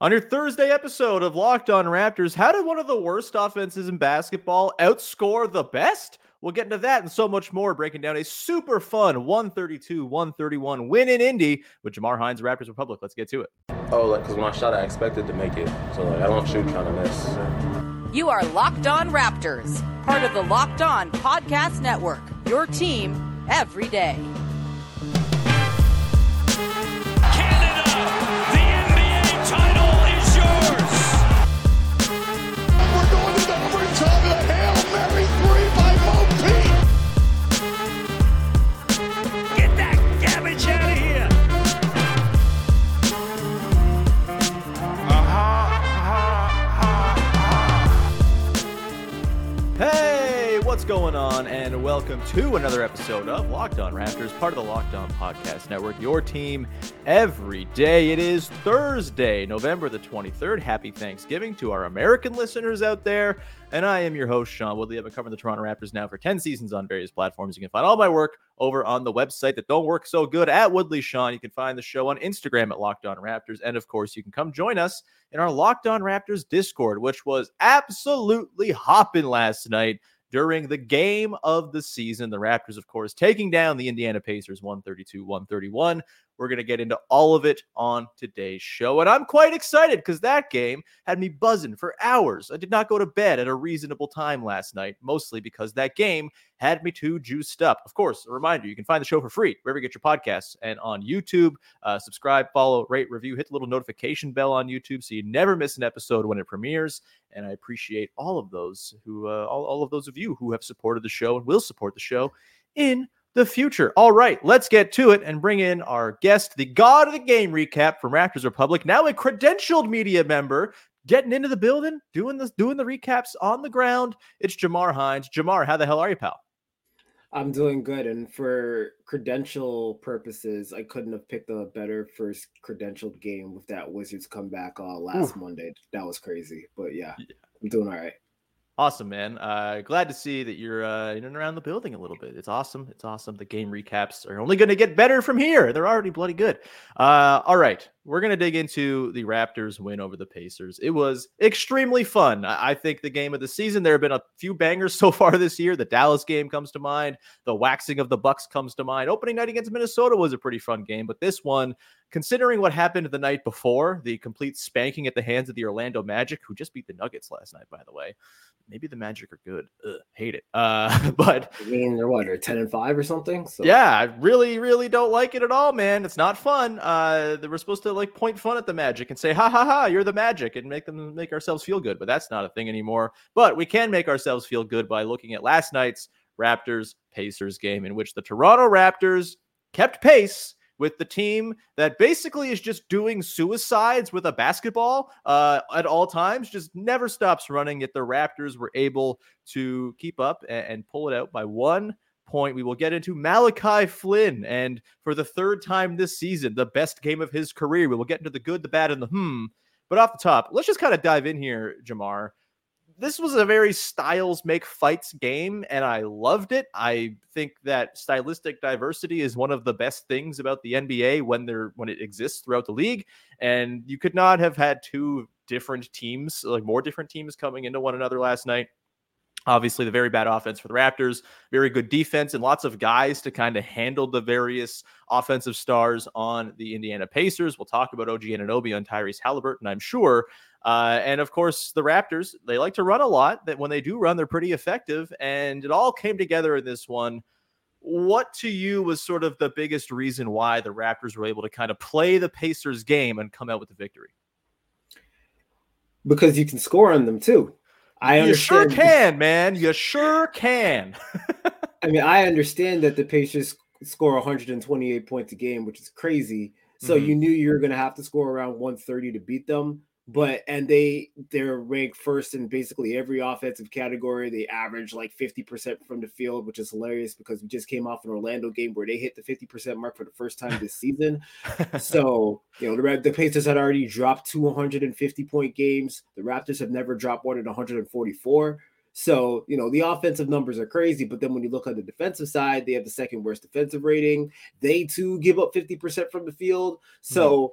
On your Thursday episode of Locked On Raptors, how did one of the worst offenses in basketball outscore the best? We'll get into that and so much more, breaking down a super fun 132-131 win in Indy with Jamar Hinds, Raptors Republic. Let's get to it. Because when I shot, I expected to make it. So I don't shoot kind of miss. You are Locked On Raptors, part of the Locked On Podcast Network, your team every day. Going on, and welcome to another episode of Locked On Raptors, part of the Locked On Podcast Network, your team every day. It is Thursday, November the 23rd. Happy Thanksgiving to our American listeners out there. And I am your host, Sean Woodley. I've been covering the Toronto Raptors now for 10 seasons on various platforms. You can find all my work over on the website that don't work so good at Woodley Sean. You can find the show on Instagram at Locked On Raptors. And of course, you can come join us in our Locked On Raptors Discord, which was absolutely hopping last night. During the game of the season, the Raptors, of course, taking down the Indiana Pacers 132-131. We're going to get into all of it on today's show. And I'm quite excited because that game had me buzzing for hours. I did not go to bed at a reasonable time last night, mostly because that game had me too juiced up. Of course, a reminder, you can find the show for free wherever you get your podcasts and on YouTube. Subscribe, follow, rate, review, hit the little notification bell on YouTube so you never miss an episode when it premieres. And I appreciate all of those who, all of those of you who have supported the show and will support the show in the future. All right, let's get to it and bring in our guest, the God of the Game recap from Raptors Republic, now a credentialed media member, getting into the building, doing the recaps on the ground. It's Jamar Hinds. Jamar, how the hell are you, pal? I'm doing good, and for credential purposes, I couldn't have picked a better first credentialed game with that Wizards comeback last Monday. That was crazy, but yeah, I'm doing all right. Awesome, man. Glad to see that you're in and around the building a little bit. It's awesome. It's awesome. The game recaps are only going to get better from here. They're already bloody good. All right. We're going to dig into the Raptors win over the Pacers. It was extremely fun. I think the game of the season, there have been a few bangers so far this year. The Dallas game comes to mind. The waxing of the Bucks comes to mind. Opening night against Minnesota was a pretty fun game, but this one, considering what happened the night before, the complete spanking at the hands of the Orlando Magic, who just beat the Nuggets last night, by the way. Maybe the Magic are good. Ugh, hate it. But I mean, they're what, they're 10-5 or something? So. Yeah, I really, really don't like it at all, man. It's not fun. They were supposed to point fun at the Magic and say, ha, ha, ha, you're the Magic, and make ourselves feel good. But that's not a thing anymore. But we can make ourselves feel good by looking at last night's Raptors-Pacers game, in which the Toronto Raptors kept pace with the team that basically is just doing suicides with a basketball at all times, just never stops running, yet the Raptors were able to keep up and pull it out by 1 point. We will get into Malachi Flynn, and for the third time this season, the best game of his career. We will get into the good, the bad, and the But off the top, let's just kind of dive in here, Jamar. This was a very styles make fights game, and I loved it. I think that stylistic diversity is one of the best things about the NBA when it exists throughout the league. And you could not have had two different teams, like more different teams coming into one another last night. Obviously, the very bad offense for the Raptors, very good defense, and lots of guys to kind of handle the various offensive stars on the Indiana Pacers. We'll talk about OG Anunoby and Tyrese Haliburton, I'm sure. And of course, the Raptors, they like to run a lot. That when they do run, they're pretty effective. And it all came together in this one. What to you was sort of the biggest reason why the Raptors were able to kind of play the Pacers game and come out with the victory? Because you can score on them too. I understand. You sure can, man. You sure can. I mean, I understand that the Pacers score 128 points a game, which is crazy. So you knew you were going to have to score around 130 to beat them. But they're ranked first in basically every offensive category. They average like 50% from the field, which is hilarious because we just came off an Orlando game where they hit the 50% mark for the first time this season. So, you know, the Pacers had already dropped 250-point games. The Raptors have never dropped more than 144. So, you know, the offensive numbers are crazy, but then when you look on the defensive side, they have the second worst defensive rating. They too give up 50% from the field. So,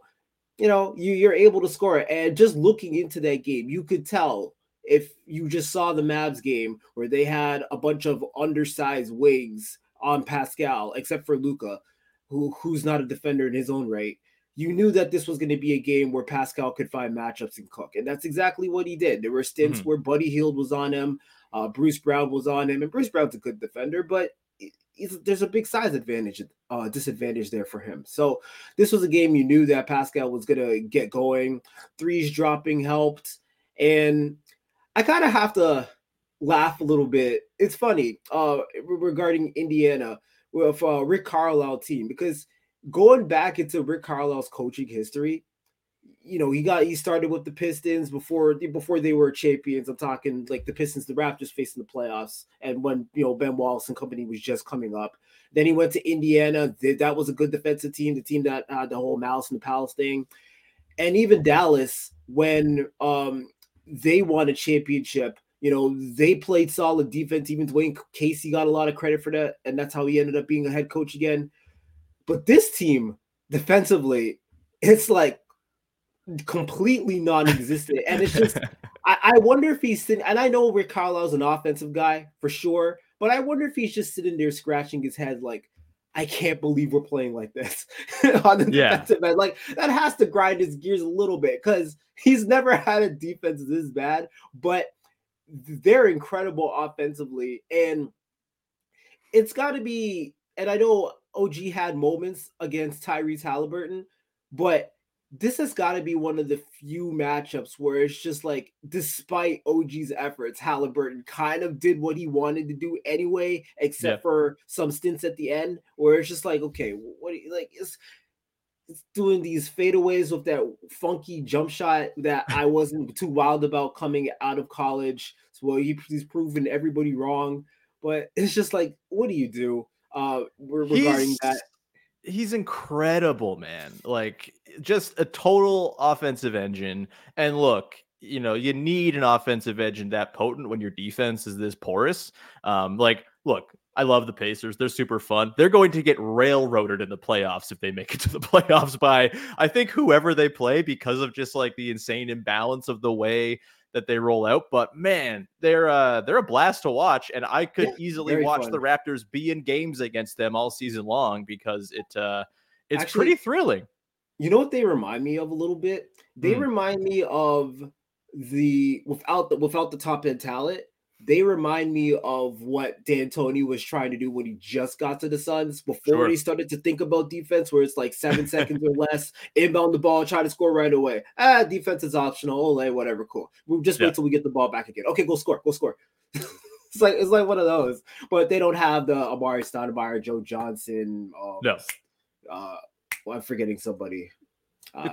you know, you're able to score. And just looking into that game, you could tell if you just saw the Mavs game where they had a bunch of undersized wings on Pascal, except for Luka, who's not a defender in his own right. You knew that this was going to be a game where Pascal could find matchups and cook. And that's exactly what he did. There were stints where Buddy Hield was on him, Bruce Brown was on him, and Bruce Brown's a good defender, but there's a big size advantage, disadvantage there for him. So this was a game you knew that Pascal was going to get going. Threes dropping helped. And I kind of have to laugh a little bit. It's funny regarding Indiana with Rick Carlisle's team, because going back into Rick Carlisle's coaching history, you know, he started with the Pistons before they were champions. I'm talking like the Pistons, the Raptors facing the playoffs. And when, you know, Ben Wallace and company was just coming up, then he went to Indiana. That was a good defensive team. The team that had the whole Malice in the Palace thing. And even Dallas, when they won a championship, you know, they played solid defense. Even Dwayne Casey got a lot of credit for that. And that's how he ended up being a head coach again. But this team defensively, it's like, completely non-existent, and it's just I wonder if he's sitting, and I know Rick Carlisle's an offensive guy for sure, but I wonder if he's just sitting there scratching his head like, I can't believe we're playing like this on the defensive end. Like, that has to grind his gears a little bit because he's never had a defense this bad, but they're incredible offensively, and it's got to be, and I know OG had moments against Tyrese Haliburton, but this has got to be one of the few matchups where it's just like, despite OG's efforts, Haliburton kind of did what he wanted to do anyway, except for some stints at the end where it's just like, okay, what do you like? It's doing these fadeaways with that funky jump shot that I wasn't too wild about coming out of college. So, well, he's proven everybody wrong, but it's just like, what do you do regarding that? He's incredible, man. Like, just a total offensive engine. And look, you know, you need an offensive engine that potent when your defense is this porous. Like, look, I love the Pacers. They're super fun. They're going to get railroaded in the playoffs if they make it to the playoffs by, I think, whoever they play because of just like the insane imbalance of the way that they roll out. But man, they're a blast to watch, and I could easily watch the Raptors be in games against them all season long because it's actually pretty thrilling. You know what they remind me of a little bit? They remind me of without the top end talent. They remind me of what D'Antoni was trying to do when he just got to the Suns before he started to think about defense, where it's like 7 seconds or less, inbound the ball, try to score right away. Defense is optional. Ole, whatever, cool. We'll just wait till we get the ball back again. Okay, go score. it's like one of those, but they don't have the Amari Stoudemire, Joe Johnson. I'm forgetting somebody.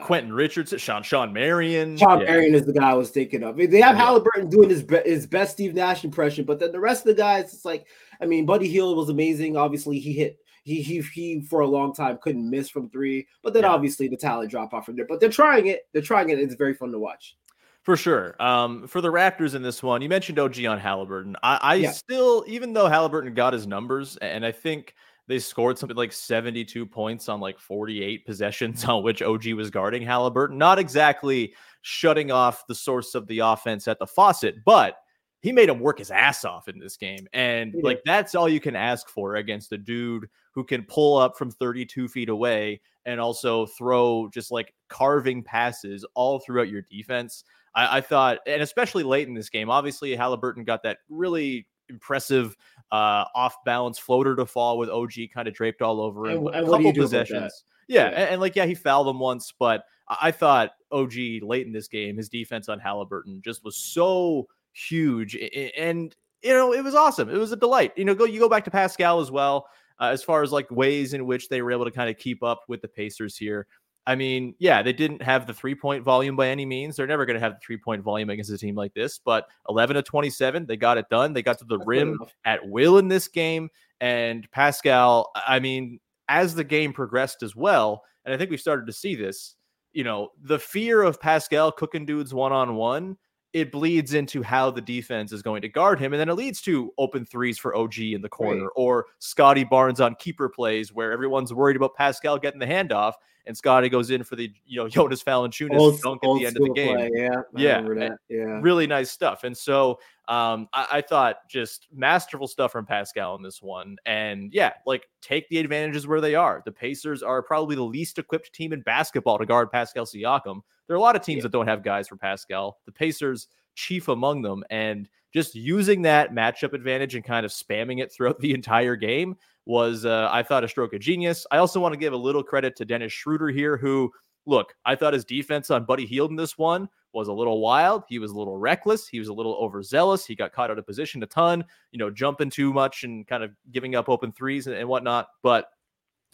Quentin Richardson, Sean Marion. Sean Marion is the guy I was thinking of. I mean, they have Haliburton doing his best Steve Nash impression, but then the rest of the guys, it's like, I mean, Buddy Hield was amazing. Obviously, he hit he for a long time couldn't miss from three, but then obviously the talent drop off from there, but they're trying it. It's very fun to watch. For sure. For the Raptors in this one, you mentioned OG on Haliburton. I still, even though Haliburton got his numbers, and I think they scored something like 72 points on like 48 possessions on which OG was guarding Haliburton, not exactly shutting off the source of the offense at the faucet, but he made him work his ass off in this game. And like, that's all you can ask for against a dude who can pull up from 32 feet away and also throw just like carving passes all throughout your defense. I thought, and especially late in this game, obviously Haliburton got that really impressive off-balance floater to fall with OG kind of draped all over him. And a couple possessions. And he fouled him once, but I thought OG late in this game, his defense on Haliburton just was so huge. And, you know, it was awesome. It was a delight. You know, you go back to Pascal as well, as far as like ways in which they were able to kind of keep up with the Pacers here. I mean, yeah, they didn't have the three-point volume by any means. They're never going to have the three-point volume against a team like this, but 11 of 27, they got it done. They got to the rim at will in this game. And Pascal, I mean, as the game progressed as well, and I think we've started to see this, you know, the fear of Pascal cooking dudes one-on-one, it bleeds into how the defense is going to guard him. And then it leads to open threes for OG in the corner or Scottie Barnes on keeper plays where everyone's worried about Pascal getting the handoff. And Scottie goes in for the, you know, Jonas Valanciunas dunk at the end of the game. Really nice stuff. And so I thought just masterful stuff from Pascal in this one. And yeah, like take the advantages where they are. The Pacers are probably the least equipped team in basketball to guard Pascal Siakam. There are a lot of teams that don't have guys for Pascal. The Pacers chief among them. And just using that matchup advantage and kind of spamming it throughout the entire game was, I thought, a stroke of genius. I also want to give a little credit to Dennis Schroeder here, who, look, I thought his defense on Buddy Hield in this one was a little wild. He was a little reckless. He was a little overzealous. He got caught out of position a ton, you know, jumping too much and kind of giving up open threes and whatnot. But,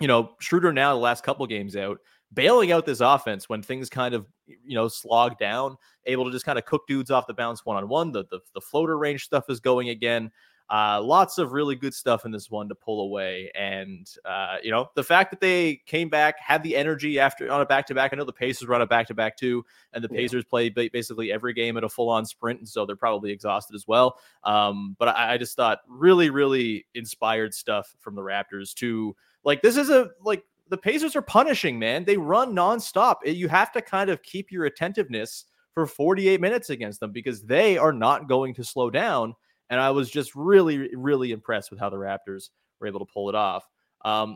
you know, Schroeder now, the last couple games out, bailing out this offense when things kind of, you know, slog down, able to just kind of cook dudes off the bounce one-on-one. The floater range stuff is going again. Lots of really good stuff in this one to pull away. And, you know, the fact that they came back, had the energy after on a back-to-back. I know the Pacers were on a back-to-back too, and the Pacers play basically every game at a full-on sprint, and so they're probably exhausted as well. But I just thought really, really inspired stuff from the Raptors to, like, this is a, like, the Pacers are punishing, man. They run nonstop. You have to kind of keep your attentiveness for 48 minutes against them because they are not going to slow down. And I was just really, really impressed with how the Raptors were able to pull it off.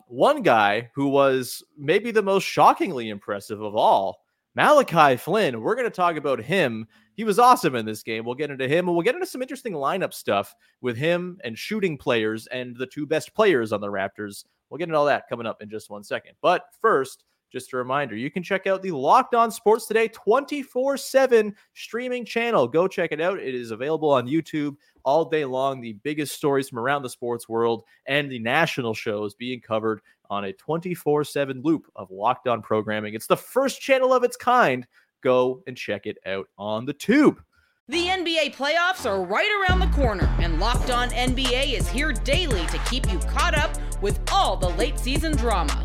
One guy who was maybe the most shockingly impressive of all, Malachi Flynn. We're going to talk about him. He was awesome in this game. We'll get into him, and we'll get into some interesting lineup stuff with him and shooting players and the two best players on the Raptors. We'll get into all that coming up in just one second. But first, just a reminder, you can check out the Locked On Sports Today 24/7 streaming channel. Go check it out. It is available on YouTube all day long. The biggest stories from around the sports world and the national shows being covered on a 24/7 loop of Locked On programming. It's the first channel of its kind. Go and check it out on the tube. The NBA playoffs are right around the corner, and Locked On NBA is here daily to keep you caught up with all the late season drama.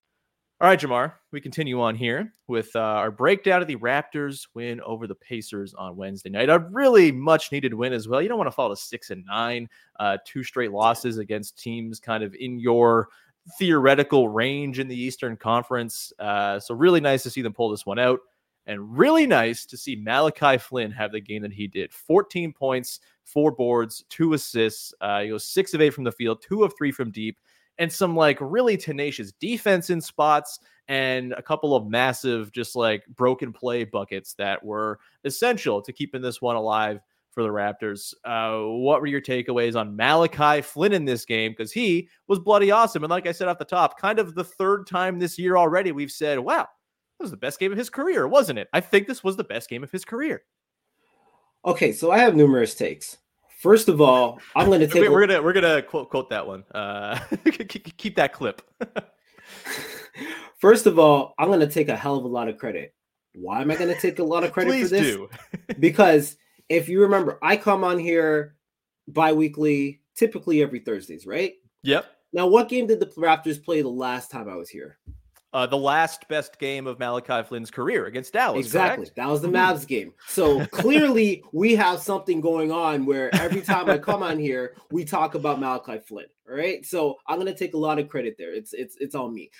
All right, Jamar, we continue on here with our breakdown of the Raptors win over the Pacers on Wednesday night. A really much-needed win as well. You don't want to fall to 6-9, two straight losses against teams kind of in your theoretical range in the Eastern Conference. So really nice to see them pull this one out. And really nice to see Malachi Flynn have the game that he did. 14 points, 4 boards, 2 assists. He goes 6 of 8 from the field, 2 of 3 from deep, and some like really tenacious defense in spots and a couple of massive just like broken play buckets that were essential to keeping this one alive for the Raptors. What were your takeaways on Malachi Flynn in this game? Because he was bloody awesome. And like I said off the top, kind of the third time this year already, we've said, wow, was the best game of his career, wasn't it? I think this was the best game of his career. Okay, so I have numerous takes. First of all, I'm going to take. We're gonna quote that one. Keep that clip. First of all, I'm going to take a hell of a lot of credit. Why am I going to take a lot of credit for this? Please do. Because if you remember, I come on here bi-weekly, typically every Thursdays, right? Yep. Now, what game did the Raptors play the last time I was here? The last best game of Malachi Flynn's career against Dallas. Exactly. Correct? That was the Mavs game. So clearly we have something going on where every time I come on here, we talk about Malachi Flynn. All right. So I'm going to take a lot of credit there. It's on me.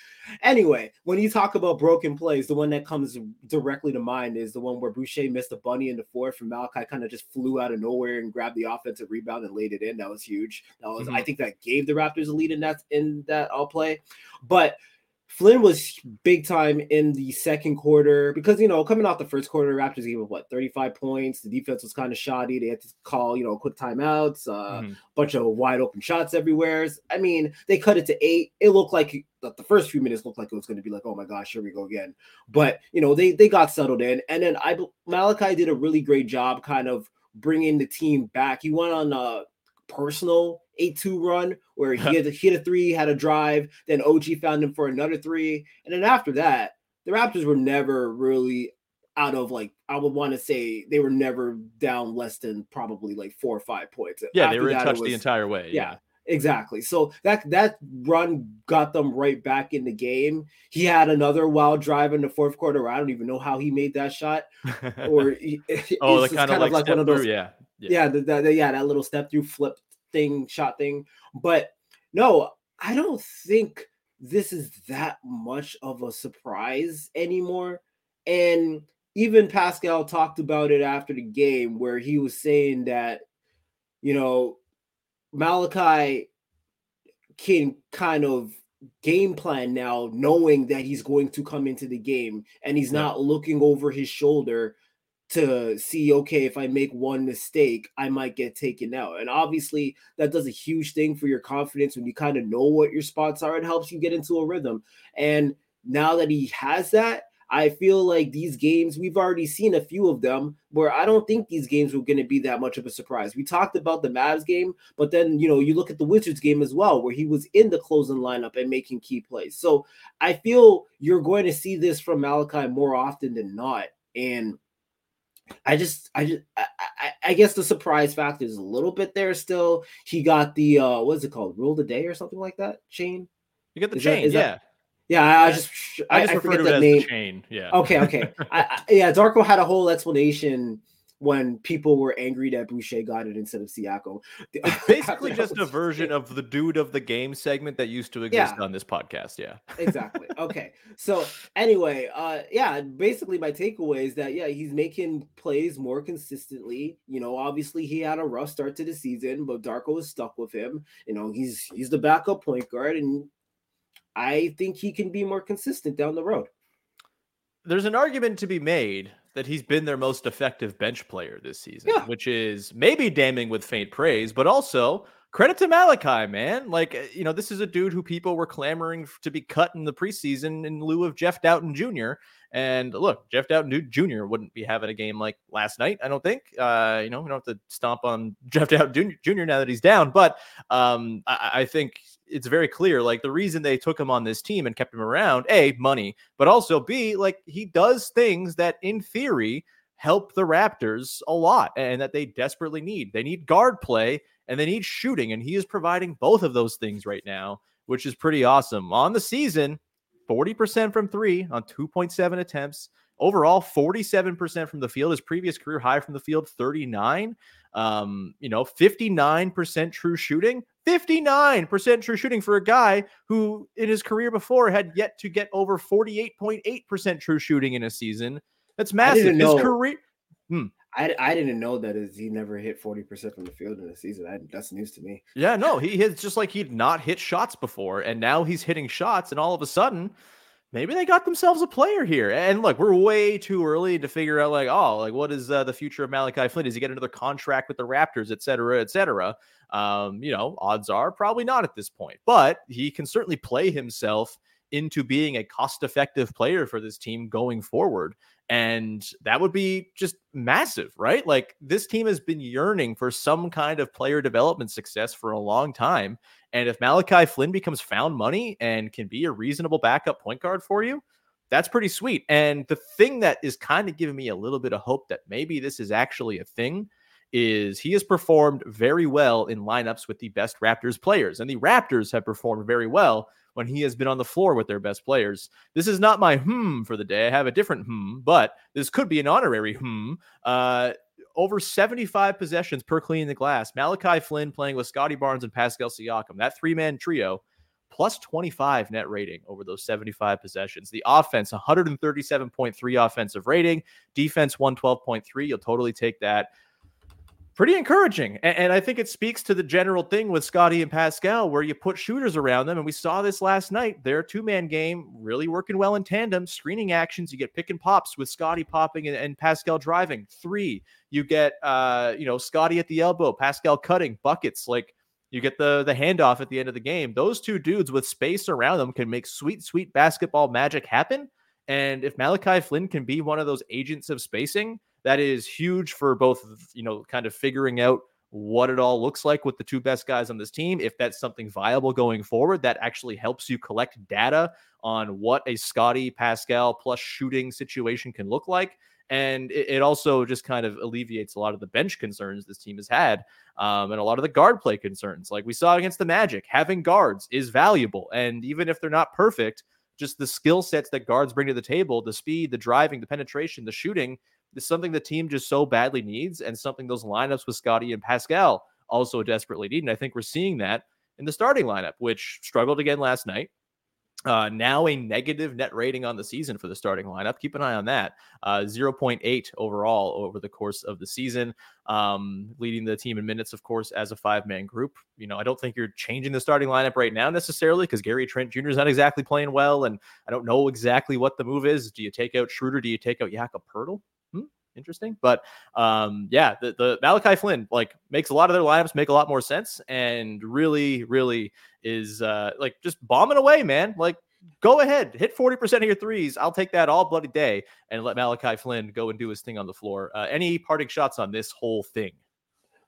Anyway, when you talk about broken plays, the one that comes directly to mind is the one where Boucher missed a bunny in the fourth and Malachi kind of just flew out of nowhere and grabbed the offensive rebound and laid it in. That was huge. That was, I think that gave the Raptors a lead in that all play. But Flynn was big time in the second quarter because, you know, coming off the first quarter, Raptors gave up, 35 points. The defense was kind of shoddy. They had to call, quick timeouts, bunch of wide open shots everywhere. I mean, they cut it to 8. It looked like the first few minutes looked like it was going to be like, oh, my gosh, here we go again. But, they got settled in. And then Malachi did a really great job kind of bringing the team back. He went on a personal 8-2 run where he hit a 3, had a drive, then OG found him for another 3, and then after that the Raptors were never really out of, I would want to say they were never down less than probably 4 or 5 points. Yeah, after they were in touch the entire way. Yeah. Exactly. So that run got them right back in the game. He had another wild drive in the fourth quarter. I don't even know how he made that shot. Or it's kind of like one of those through, that little step through flip shot thing. But no, I don't think this is that much of a surprise anymore. And even Pascal talked about it after the game where he was saying that, Malachi can kind of game plan now knowing that he's going to come into the game and he's not looking over his shoulder to see, okay, if I make one mistake, I might get taken out. And obviously that does a huge thing for your confidence when you kind of know what your spots are. It helps you get into a rhythm. And now that he has that, I feel like these games, we've already seen a few of them where I don't think these games were going to be that much of a surprise. We talked about the Mavs game, but then, you look at the Wizards game as well, where he was in the closing lineup and making key plays. So I feel you're going to see this from Malachi more often than not. And I guess the surprise factor is a little bit there still. He got the rule of the day or something like that chain. You got the chain, I forget that name. The chain, yeah. Okay. Darko had a whole explanation when people were angry that Boucher got it instead of Siakam. It's basically just a version of the dude of the game segment that used to exist on this podcast. Yeah, exactly. Okay. So anyway, basically my takeaway is that, he's making plays more consistently. Obviously he had a rough start to the season, but Darko is stuck with him. He's the backup point guard, and I think he can be more consistent down the road. There's an argument to be made that he's been their most effective bench player this season, which is maybe damning with faint praise, but also credit to Malachi, man. This is a dude who people were clamoring to be cut in the preseason in lieu of Jeff Doughton Jr. And look, Jeff Doughton Jr. wouldn't be having a game like last night, I don't think. We don't have to stomp on Jeff Doughton Jr. now that he's down, but I think it's very clear, the reason they took him on this team and kept him around, A, money, but also B, he does things that in theory help the Raptors a lot and that they desperately need. They need guard play and they need shooting, and he is providing both of those things right now, which is pretty awesome. On the season, 40% from 3 on 2.7 attempts. Overall, 47% from the field. His previous career high from the field, 39. 59% true shooting. 59% true shooting for a guy who in his career before had yet to get over 48.8% true shooting in a season. That's massive. I didn't know that he never hit 40% from the field in a season. That's news to me. Yeah, no, he hits just like he'd not hit shots before, and now he's hitting shots, and all of a sudden, maybe they got themselves a player here. And look, we're way too early to figure out what is the future of Malachi Flynn? Does he get another contract with the Raptors, et cetera, et cetera? Odds are probably not at this point, but he can certainly play himself into being a cost-effective player for this team going forward. And that would be just massive, right? Like, this team has been yearning for some kind of player development success for a long time. And if Malachi Flynn becomes found money and can be a reasonable backup point guard for you, that's pretty sweet. And the thing that is kind of giving me a little bit of hope that maybe this is actually a thing is he has performed very well in lineups with the best Raptors players. And the Raptors have performed very well when he has been on the floor with their best players. This is not my for the day. I have a different but this could be an honorary Over 75 possessions per clean the glass. Malachi Flynn playing with Scottie Barnes and Pascal Siakam. That three-man trio, plus 25 net rating over those 75 possessions. The offense, 137.3 offensive rating. Defense, 112.3. You'll totally take that. Pretty encouraging. And I think it speaks to the general thing with Scottie and Pascal where you put shooters around them. And we saw this last night. Their two-man game really working well in tandem. Screening actions. You get pick and pops with Scottie popping and Pascal driving. Three, you get, Scottie at the elbow, Pascal cutting, buckets. Like, you get the handoff at the end of the game. Those two dudes with space around them can make sweet, sweet basketball magic happen. And if Malachi Flynn can be one of those agents of spacing, that is huge for both, kind of figuring out what it all looks like with the two best guys on this team. If that's something viable going forward, that actually helps you collect data on what a Scottie Pascal plus shooting situation can look like. And it also just kind of alleviates a lot of the bench concerns this team has had and a lot of the guard play concerns. Like we saw against the Magic, having guards is valuable. And even if they're not perfect, just the skill sets that guards bring to the table, the speed, the driving, the penetration, the shooting, is something the team just so badly needs and something those lineups with Scottie and Pascal also desperately need. And I think we're seeing that in the starting lineup, which struggled again last night. Now a negative net rating on the season for the starting lineup. Keep an eye on that. 0.8 overall over the course of the season. Leading the team in minutes, of course, as a five-man group. I don't think you're changing the starting lineup right now necessarily because Gary Trent Jr. is not exactly playing well, and I don't know exactly what the move is. Do you take out Schroeder? Do you take out Jakob Poeltl? Interesting. But the Malachi Flynn makes a lot of their lineups make a lot more sense and really, really is just bombing away, man. Go ahead, hit 40% of your threes. I'll take that all bloody day and let Malachi Flynn go and do his thing on the floor. Any parting shots on this whole thing?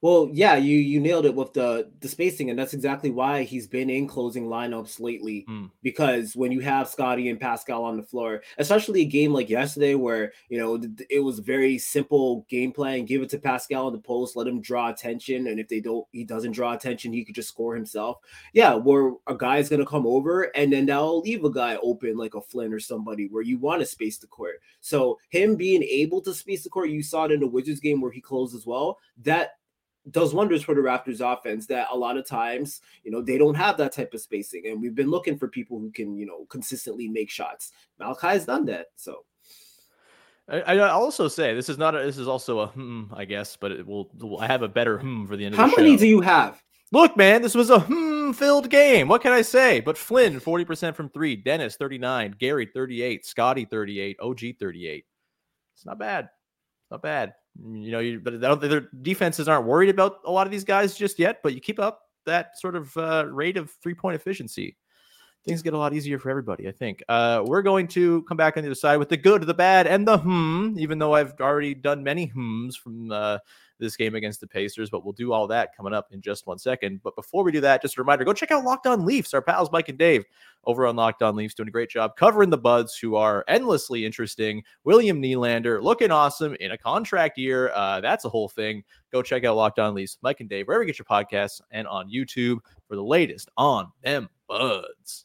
Well, yeah, you nailed it with the spacing, and that's exactly why he's been in closing lineups lately, because when you have Scottie and Pascal on the floor, especially a game like yesterday where, it was very simple game plan, give it to Pascal in the post, let him draw attention, and if he doesn't draw attention, he could just score himself. Yeah, where a guy's going to come over, and then that'll leave a guy open like a Flynn or somebody where you want to space the court. So him being able to space the court, you saw it in the Wizards game where he closed as well, that does wonders for the Raptors offense that a lot of times, they don't have that type of spacing. And we've been looking for people who can, consistently make shots. Malachi has done that. So I also say this is not this is also a, I guess, but it will I have a better for the end of the show. How many do you have? Look, man, this was a filled game. What can I say? But Flynn, 40% from three, Dennis, 39, Gary, 38, Scottie, 38, OG, 38. It's not bad. Not bad. But I don't think their defenses aren't worried about a lot of these guys just yet, but you keep up that sort of rate of three-point efficiency. Things get a lot easier for everybody, I think. We're going to come back on the other side with the good, the bad, and the even though I've already done many from this game against the Pacers, but we'll do all that coming up in just 1 second. But before we do that, just a reminder, go check out Locked On Leafs, our pals Mike and Dave over on Locked On Leafs, doing a great job covering the Buds, who are endlessly interesting. William Nylander looking awesome in a contract year. That's a whole thing. Go check out Locked On Leafs, Mike and Dave, wherever you get your podcasts, and on YouTube for the latest on them Buds.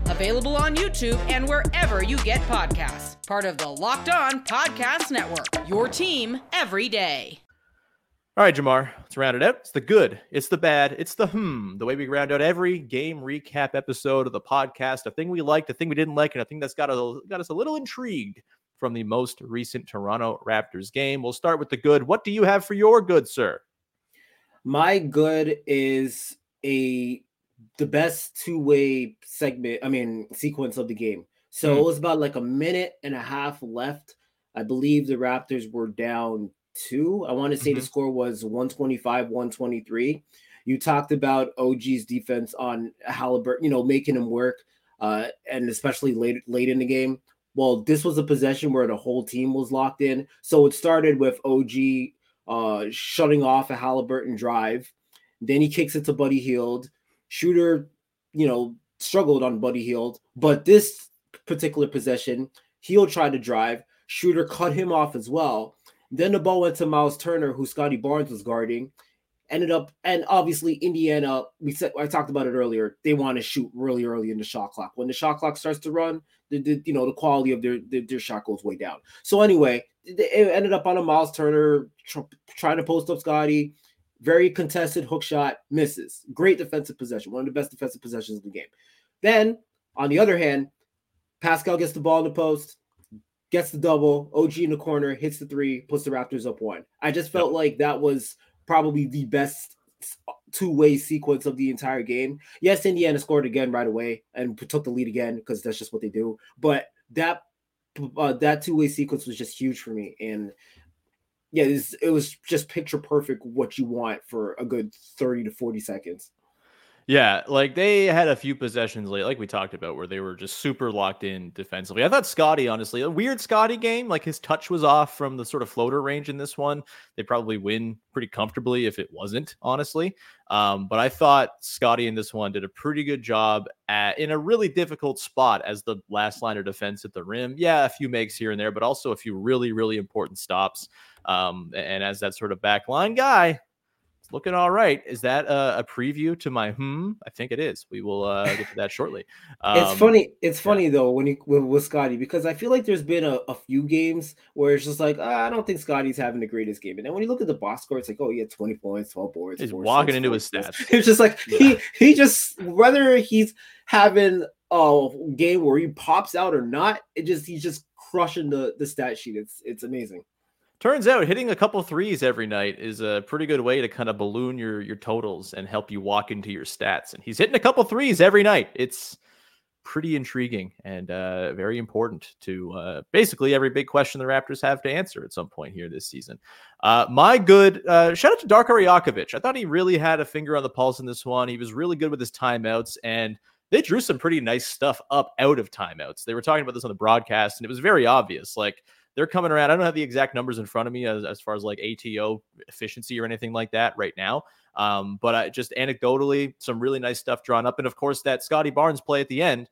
available on YouTube and wherever you get podcasts. Part of the Locked On Podcast Network, your team every day. All right, Jamar, let's round it out. It's the good, it's the bad, it's the the way we round out every game recap episode of the podcast, a thing we liked, a thing we didn't like, and a thing that's got us a little intrigued from the most recent Toronto Raptors game. We'll start with the good. What do you have for your good, sir? My good is a the best two-way sequence of the game. So it was about like a minute and a half left. I believe the Raptors were down 2. I want to say the score was 125-123. You talked about OG's defense on Haliburton, making him work, and especially late in the game. Well, this was a possession where the whole team was locked in. So it started with OG shutting off a Haliburton drive. Then he kicks it to Buddy Hield. Schroeder, struggled on Buddy Hield. But this particular possession, Hield tried to drive. Schroeder cut him off as well. Then the ball went to Miles Turner, who Scottie Barnes was guarding. And obviously Indiana, I talked about it earlier, they want to shoot really early in the shot clock. When the shot clock starts to run, the quality of their shot goes way down. So anyway, it ended up on a Miles Turner trying to post up Scottie. Very contested hook shot, misses. Great defensive possession, one of the best defensive possessions of the game. Then, on the other hand, Pascal gets the ball in the post, gets the double, OG in the corner, hits the three, puts the Raptors up 1. I just felt like that was probably the best two-way sequence of the entire game. Yes, Indiana scored again right away and took the lead again because that's just what they do. But that two-way sequence was just huge for me. And yeah, it was just picture perfect what you want for a good 30 to 40 seconds. Yeah, like they had a few possessions late, like we talked about, where they were just super locked in defensively. I thought Scottie, honestly, a weird Scottie game. Like his touch was off from the sort of floater range in this one. They probably win pretty comfortably if it wasn't, honestly. But I thought Scottie in this one did a pretty good job in a really difficult spot as the last line of defense at the rim. Yeah, a few makes here and there, but also a few really, really important stops. And as that sort of backline guy, looking all right. Is that a preview to my I think it is. We will get to that shortly. It's funny though with Scottie, because I feel like there's been a few games where it's just like I don't think Scottie's having the greatest game. And then when you look at the box score, it's like, oh, he had 20 points, 12 boards. He's walking into his stats. It's just like he just, whether he's having a game where he pops out or not, he's just crushing the stat sheet. It's amazing. Turns out hitting a couple threes every night is a pretty good way to kind of balloon your totals and help you walk into your stats. And he's hitting a couple threes every night. It's pretty intriguing and very important to basically every big question the Raptors have to answer at some point here this season. Shout out to Darko Rajakovic. I thought he really had a finger on the pulse in this one. He was really good with his timeouts, and they drew some pretty nice stuff up out of timeouts. They were talking about this on the broadcast, and it was very obvious. Like, they're coming around. I don't have the exact numbers in front of me as far as like ATO efficiency or anything like that right now. But I just anecdotally, some really nice stuff drawn up. And of course, that Scottie Barnes play at the end,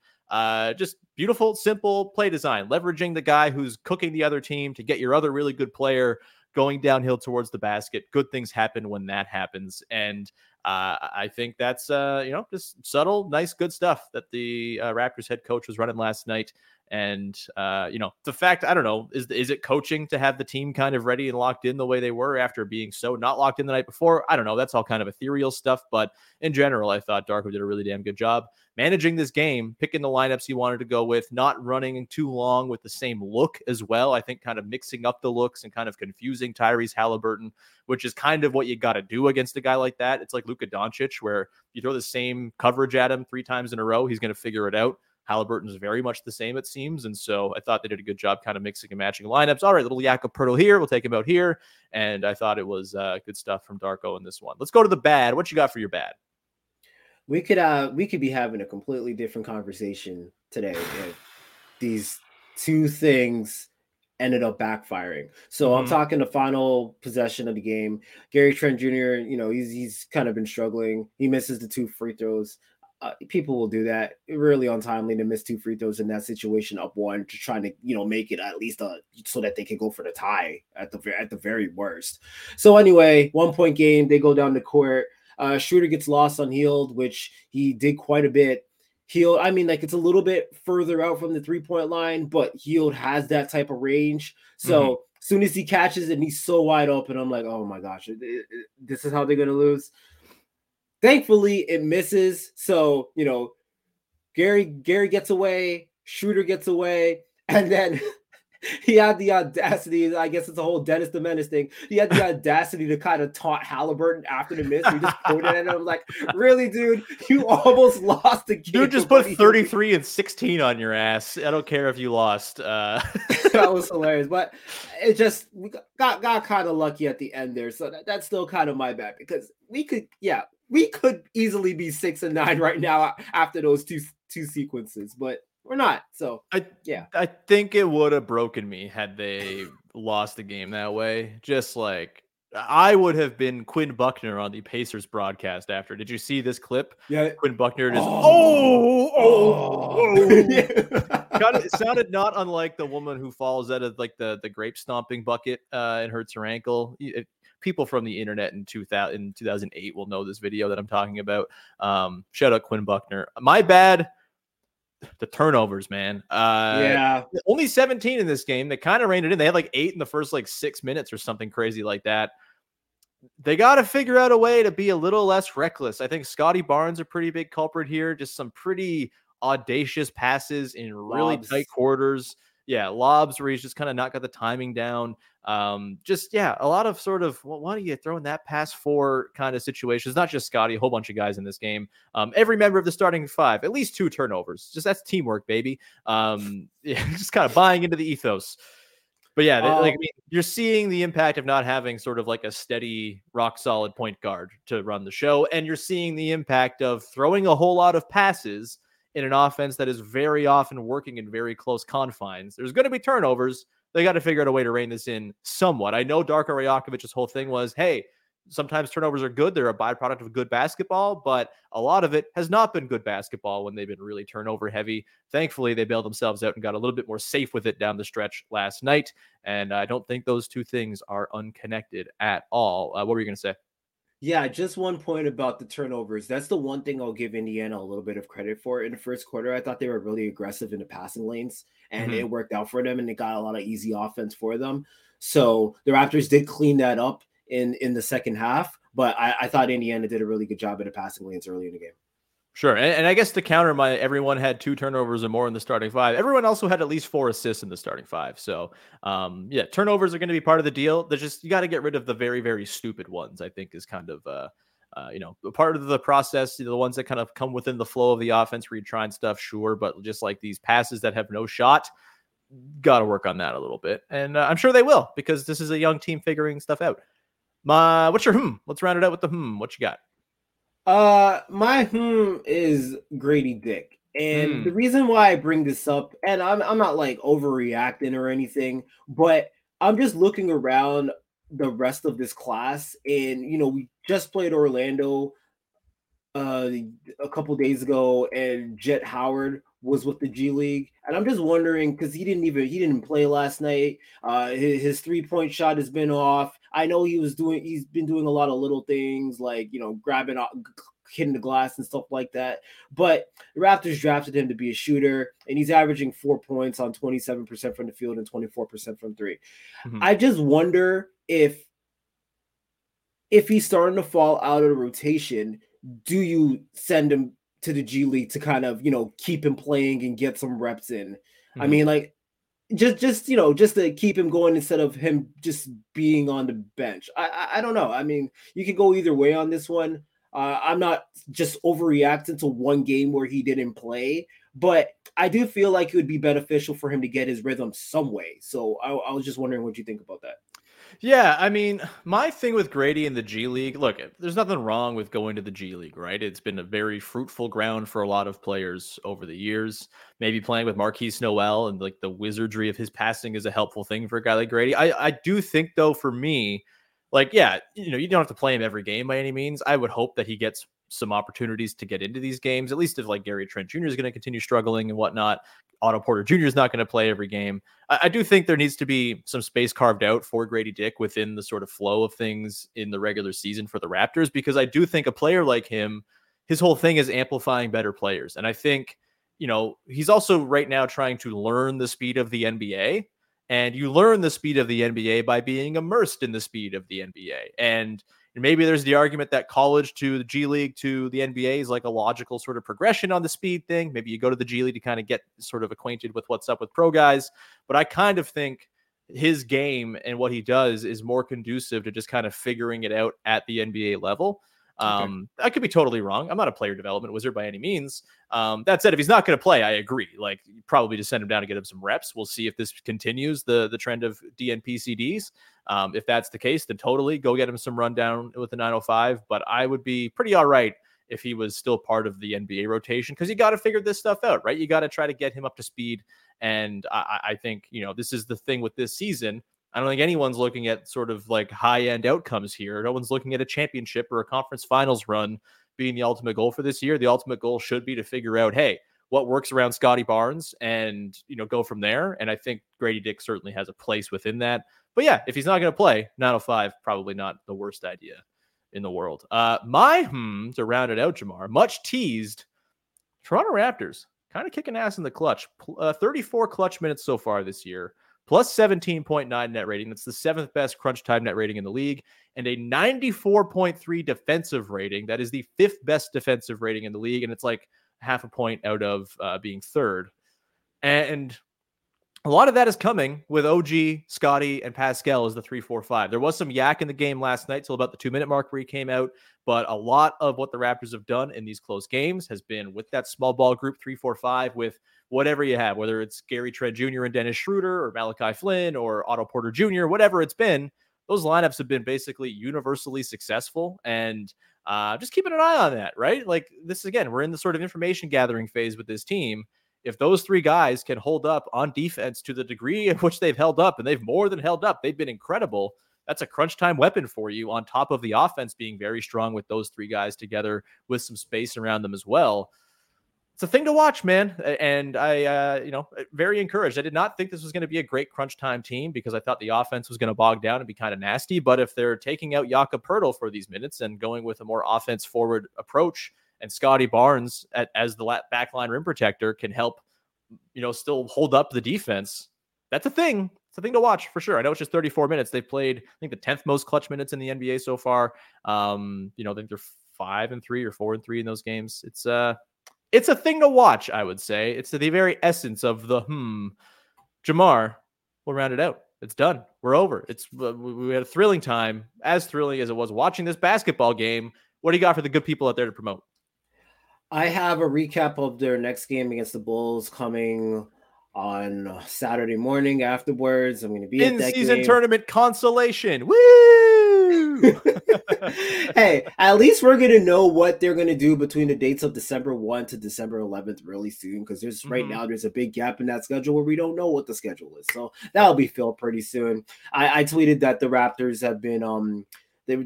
just beautiful, simple play design, leveraging the guy who's cooking the other team to get your other really good player going downhill towards the basket. Good things happen when that happens. And I think that's, just subtle, nice, good stuff that the Raptors head coach was running last night. And, the fact, I don't know, is it coaching to have the team kind of ready and locked in the way they were after being so not locked in the night before? I don't know. That's all kind of ethereal stuff. But in general, I thought Darko did a really damn good job managing this game, picking the lineups he wanted to go with, not running too long with the same look as well. I think kind of mixing up the looks and kind of confusing Tyrese Haliburton, which is kind of what you got to do against a guy like that. It's like Luka Doncic, where you throw the same coverage at him 3 times in a row, he's going to figure it out. Haliburton's very much the same, it seems. And so I thought they did a good job kind of mixing and matching lineups. All right, little Jakob Poeltl here. We'll take him out here. And I thought it was good stuff from Darko in this one. Let's go to the bad. What you got for your bad? We could be having a completely different conversation today if these two things ended up backfiring. So I'm talking the final possession of the game. Gary Trent Jr., he's kind of been struggling. He misses the 2 free throws. People will do that. Really untimely to miss 2 free throws in that situation, up 1, to trying to make it at least so that they can go for the tie at the very worst. So anyway, 1-point game. They go down the court. Schroeder gets lost on Hield, which he did quite a bit. Hield, it's a little bit further out from the 3-point line, but Hield has that type of range. So as soon as he catches it, and he's so wide open, I'm like, oh my gosh, this is how they're gonna lose. Thankfully, it misses. So, Gary gets away, Schroeder gets away, and then He had the audacity, I guess it's a whole Dennis the Menace thing. He had the audacity to kind of taunt Haliburton after the miss. We just quoted it, and I'm like, really, dude? You almost lost the game. Dude just put 33 and 16 on your ass. I don't care if you lost. That was hilarious. But it just got kind of lucky at the end there. So that's still kind of my bad, because we could easily be 6-9 right now after those two sequences. But we're not. So I think it would have broken me had they lost the game that way. Just like I would have been Quinn Buckner on the Pacers broadcast after. Did you see this clip? Yeah. Quinn Buckner just it sounded not unlike the woman who falls out of like the grape stomping bucket and hurts her ankle. People from the internet in 2008 will know this video that I'm talking about. Shout out Quinn Buckner. My bad. The turnovers, man. Only 17 in this game. They kind of reined it in. They had like 8 in the first like 6 minutes or something crazy like that. They got to figure out a way to be a little less reckless. I think Scottie Barnes a pretty big culprit here. Just some pretty audacious passes in really tight quarters. Yeah, lobs where he's just kind of not got the timing down. A lot of sort of, well, why are you throwing that pass for kind of situations? Not just Scottie, a whole bunch of guys in this game. Every member of the starting five, at least 2 turnovers. Just that's teamwork, baby. Just kind of buying into the ethos. But yeah, you're seeing the impact of not having sort of like a steady, rock solid point guard to run the show. And you're seeing the impact of throwing a whole lot of passes in an offense that is very often working in very close confines. There's going to be turnovers. They got to figure out a way to rein this in somewhat. I know Darko Rajakovic's whole thing was, hey, sometimes turnovers are good. They're a byproduct of good basketball, but a lot of it has not been good basketball when they've been really turnover heavy. Thankfully, they bailed themselves out and got a little bit more safe with it down the stretch last night. And I don't think those two things are unconnected at all. What were you going to say? Yeah, just one point about the turnovers. That's the one thing I'll give Indiana a little bit of credit for. In the first quarter, I thought they were really aggressive in the passing lanes, and it worked out for them, and they got a lot of easy offense for them. So the Raptors did clean that up in the second half, but I thought Indiana did a really good job in the passing lanes early in the game. Sure, and I guess to counter everyone had 2 turnovers or more in the starting five. Everyone also had at least 4 assists in the starting five. So, turnovers are going to be part of the deal. They're just, you got to get rid of the very, very stupid ones, I think, is kind of, part of the process. The ones that kind of come within the flow of the offense where you're trying stuff, sure, but just like these passes that have no shot, got to work on that a little bit. And I'm sure they will, because this is a young team figuring stuff out. What's your ? Let's round it out with the . What you got? My is Gradey Dick. And the reason why I bring this up, and I'm not like overreacting or anything, but I'm just looking around the rest of this class. And, we just played Orlando a couple days ago, and Jet Howard was with the G League. And I'm just wondering, because he didn't play last night. His 3-point shot has been off. I know he's been doing a lot of little things like, grabbing, hitting the glass and stuff like that. But the Raptors drafted him to be a shooter, and he's averaging 4 points on 27% from the field and 24% from 3. Mm-hmm. I just wonder if he's starting to fall out of the rotation, do you send him to the G League to kind of, keep him playing and get some reps in? Mm-hmm. I mean, like, just to keep him going instead of him just being on the bench. I don't know. I mean, you could go either way on this one. I'm not just overreacting to one game where he didn't play, but I do feel like it would be beneficial for him to get his rhythm some way. So I was just wondering what you think about that. Yeah, I mean, my thing with Gradey in the G League, look, there's nothing wrong with going to the G League, right? It's been a very fruitful ground for a lot of players over the years. Maybe playing with Marquise Noel and like the wizardry of his passing is a helpful thing for a guy like Gradey. I do think, though, for me, like, yeah, you don't have to play him every game by any means. I would hope that he gets some opportunities to get into these games, at least if like Gary Trent Jr. is going to continue struggling and whatnot. Otto Porter Jr. is not going to play every game. I do think there needs to be some space carved out for Gradey Dick within the sort of flow of things in the regular season for the Raptors, because I do think a player like him, his whole thing is amplifying better players. And I think, he's also right now trying to learn the speed of the NBA. And you learn the speed of the NBA by being immersed in the speed of the NBA. And maybe there's the argument that college to the G League to the NBA is like a logical sort of progression on the speed thing. Maybe you go to the G League to kind of get sort of acquainted with what's up with pro guys. But I kind of think his game and what he does is more conducive to just kind of figuring it out at the NBA level. Okay. I could be totally wrong. I'm not a player development wizard by any means. That said, if he's not going to play, I agree. Like, you probably just send him down to get him some reps. We'll see if this continues the trend of DNPCDs. If that's the case, then totally go get him some rundown with the 905. But I would be pretty all right if he was still part of the NBA rotation, because you got to figure this stuff out, right? You got to try to get him up to speed. And I think, you know, this is the thing with this season. I don't think anyone's looking at sort of like high-end outcomes here. No one's looking at a championship or a conference finals run being the ultimate goal for this year. The ultimate goal should be to figure out, hey, what works around Scottie Barnes, and, you know, go from there. And I think Gradey Dick certainly has a place within that. But yeah, if he's not going to play, 905, probably not the worst idea in the world. To round it out, Jamar, much teased Toronto Raptors kind of kicking ass in the clutch. 34 clutch minutes so far this year. Plus 17.9 net rating. That's the seventh best crunch time net rating in the league, and a 94.3 defensive rating. That is the fifth best defensive rating in the league, and it's like half a point out of being third. And a lot of that is coming with OG, Scottie, and Pascal as the 3-4-5. There was some yak in the game last night till about the 2-minute mark where he came out, but a lot of what the Raptors have done in these close games has been with that small ball group 3-4-5 with whatever you have, whether it's Gary Trent Jr. and Dennis Schroeder or Malachi Flynn or Otto Porter Jr., whatever it's been, those lineups have been basically universally successful. And just keeping an eye on that, right? Like this, again, we're in the sort of information gathering phase with this team. If those three guys can hold up on defense to the degree in which they've held up, and they've more than held up, they've been incredible. That's a crunch time weapon for you, on top of the offense being very strong with those three guys together with some space around them as well. It's a thing to watch, man. And I, very encouraged. I did not think this was going to be a great crunch time team, because I thought the offense was going to bog down and be kind of nasty. But if they're taking out Jakob Poeltl for these minutes and going with a more offense forward approach, and Scottie Barnes as the backline rim protector can help, you know, still hold up the defense, that's a thing. It's a thing to watch for sure. I know it's just 34 minutes. They've played, I think, the 10th most clutch minutes in the NBA so far. I think they're 5-3 or 4-3 in those games. It's a thing to watch, I would say. It's the very essence of the Jamar, we'll round it out. It's done. We're over. We had a thrilling time, as thrilling as it was watching this basketball game. What do you got for the good people out there to promote? I have a recap of their next game against the Bulls coming on Saturday morning afterwards. I'm going to be in that season game. Tournament consolation. Woo! Hey, at least we're going to know what they're going to do between the dates of December 1 to December 11th really soon, because there's right now there's a big gap in that schedule where we don't know what the schedule is. So that'll be filled pretty soon. I tweeted that the Raptors have been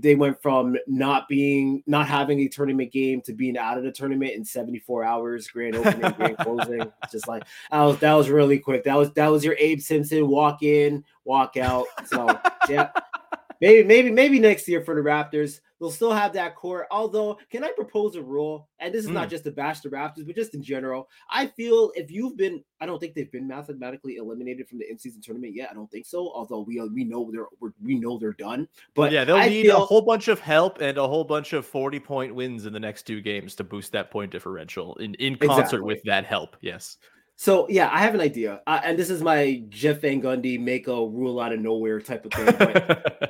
they went from not having a tournament game to being out of the tournament in 74 hours, grand opening, grand closing. Just like that was really quick. That was your Abe Simpson walk in, walk out. So yeah. Maybe next year for the Raptors, they'll still have that core. Although, can I propose a rule? And this is not just to bash the Raptors, but just in general. I feel if you've been, I don't think they've been mathematically eliminated from the in-season tournament yet. I don't think so. Although we know they're done. But yeah, they'll need a whole bunch of help and a whole bunch of 40-point wins in the next two games to boost that point differential in concert with that help. Yes. So, yeah, I have an idea. And this is my Jeff Van Gundy make a rule out of nowhere type of thing. But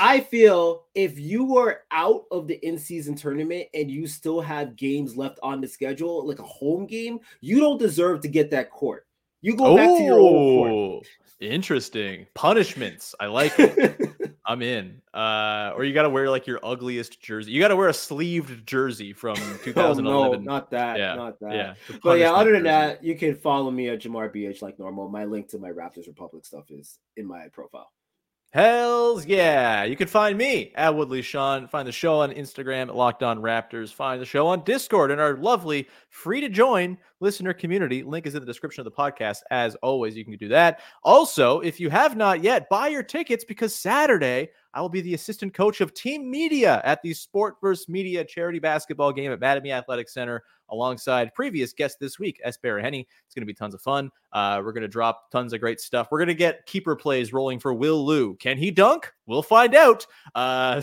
I feel if you are out of the in-season tournament and you still have games left on the schedule, like a home game, you don't deserve to get that court. You go back to your old court. Interesting. Punishments. I like it. I'm in. Or you got to wear like your ugliest jersey. You got to wear a sleeved jersey from 2011. Oh, no, not that. Yeah. Not that. Yeah. But yeah, other than that, you can follow me at Jamar BH like normal. My link to my Raptors Republic stuff is in my profile. Hells yeah. You can find me at Woodley Sean. Find the show on Instagram at Locked On Raptors. Find the show on Discord and our lovely free to join listener community. Link is in the description of the podcast. As always, you can do that. Also, if you have not yet, buy your tickets, because Saturday I will be the assistant coach of team media at the Sport vs. Media charity basketball game at Mattamy Athletic Center alongside previous guest this week, S. Baraheni. It's going to be tons of fun. We're going to drop tons of great stuff. We're going to get keeper plays rolling for Will Liu. Can he dunk? We'll find out.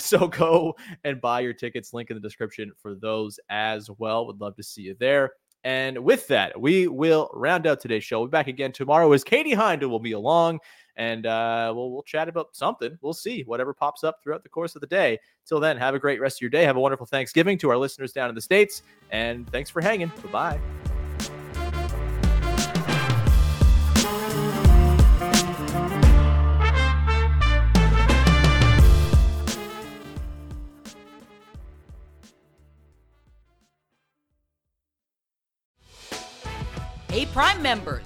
So go and buy your tickets. Link in the description for those as well. Would love to see you there. And with that, we will round out today's show. We'll be back again tomorrow as Katie Hinder will be along, and we'll chat about something. We'll see whatever pops up throughout the course of the day. Till then, have a great rest of your day. Have a wonderful Thanksgiving to our listeners down in the States, and thanks for hanging. Bye-bye. Hey, Prime members,